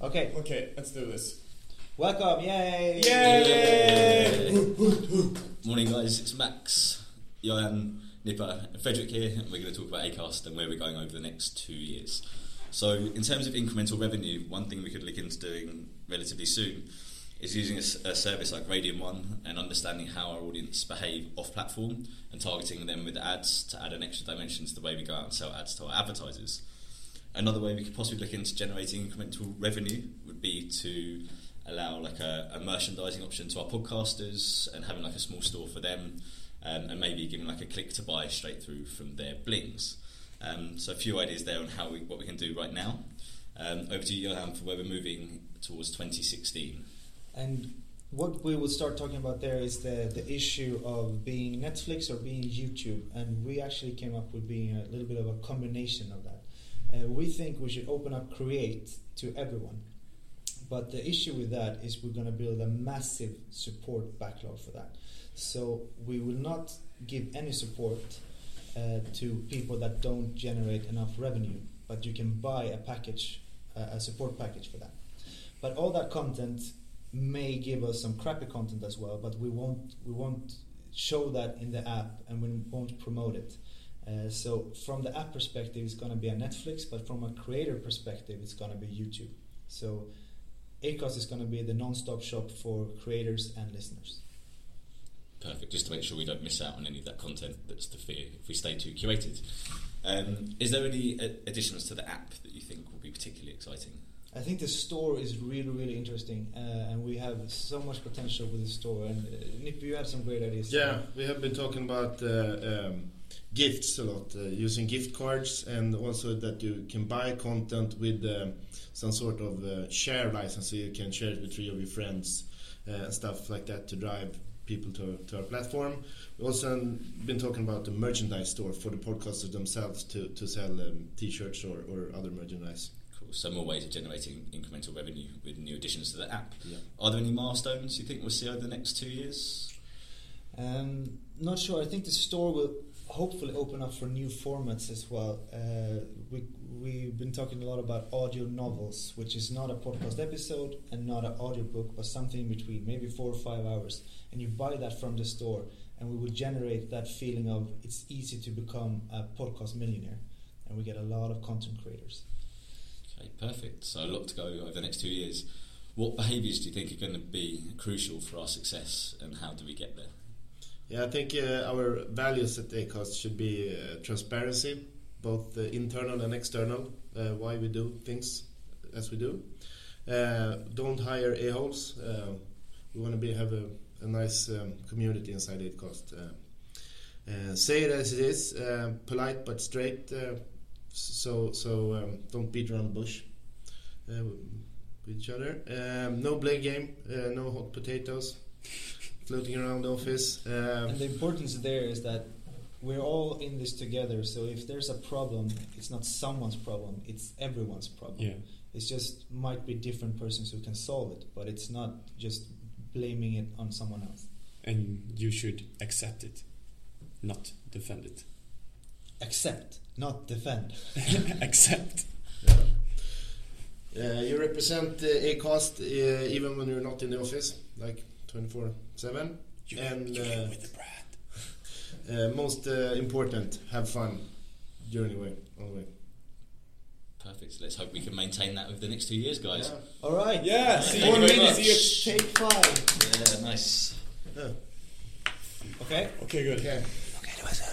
Okay. Okay, let's do this. Welcome, yay! Yay! Morning guys, it's Max, Johan, Nipper and Frederick here, and we're going to talk about Acast and where we're going over the next 2 years. So in terms of incremental revenue, one thing we could look into doing relatively soon is using a service like Radium One and understanding how our audience behave off platform and targeting them with ads to add an extra dimension to the way we go out and sell ads to our advertisers. Another way we could possibly look into generating incremental revenue would be to allow like a merchandising option to our podcasters and having like a small store for them, and maybe giving like a click to buy straight through from their blings. So a few ideas there on how what we can do right now. Over to you, Johan, for where we're moving towards 2016. And what we will start talking about there is the issue of being Netflix or being YouTube, and we actually came up with being a little bit of a combination of that. We think we should open up Create to everyone. But the issue with that is we're going to build a massive support backlog for that. So we will not give any support to people that don't generate enough revenue, but you can buy a package, a support package for that. But all that content may give us some crappy content as well, but we won't show that in the app and we won't promote it. So from the app perspective, it's going to be a Netflix, but from a creator perspective, it's going to be YouTube. So Acast is going to be the non-stop shop for creators and listeners. Perfect, just to make sure we don't miss out on any of that content. That's the fear, if we stay too curated. Is there any additions to the app that you think will be particularly exciting? I think the store is really, really interesting, and we have so much potential with the store. And Nip, you have some great ideas. Yeah, we have been talking about gifts a lot, using gift cards, and also that you can buy content with some sort of share license, so you can share it with three of your friends and stuff like that to drive people to our platform. We've also been talking about the merchandise store for the podcasters themselves to sell t-shirts or other merchandise. Cool. So more ways of generating incremental revenue with new additions to the app. Yeah. Are there any milestones you think we'll see over the next 2 years? Not sure. I think the store will hopefully open up for new formats as well. We've been talking a lot about audio novels, which is not a podcast episode and not an audiobook, but something in between, maybe 4 or 5 hours, and you buy that from the store, and we will generate that feeling of it's easy to become a podcast millionaire, and we get a lot of content creators. Okay, perfect. So a lot to go over the next 2 years. What behaviours do you think are going to be crucial for our success, and how do we get there? Yeah, I think our values at Acast should be transparency, both internal and external, why we do things as we do. Don't hire a-holes. We want to have a nice community inside Acast. Say it as it is, polite but straight, so don't beat around the bush with each other. No blame game, no hot potatoes floating around the office. And the importance there is that we're all in this together, so if there's a problem, it's not someone's problem, it's everyone's problem. Yeah. It's just might be different persons who can solve it, but it's not just blaming it on someone else. And you should accept it, not defend it. Accept, not defend. Accept. Yeah. You represent Acast even when you're not in the office, like 24/7, and with the most important, have fun during the way, all the way. Perfect. So let's hope we can maintain that over the next 2 years, guys. Yeah. All right. Yeah. See you. 1 minute. Take 5. Yeah. Nice. Yeah. Okay. Okay. Good. Okay. Okay. Do I say?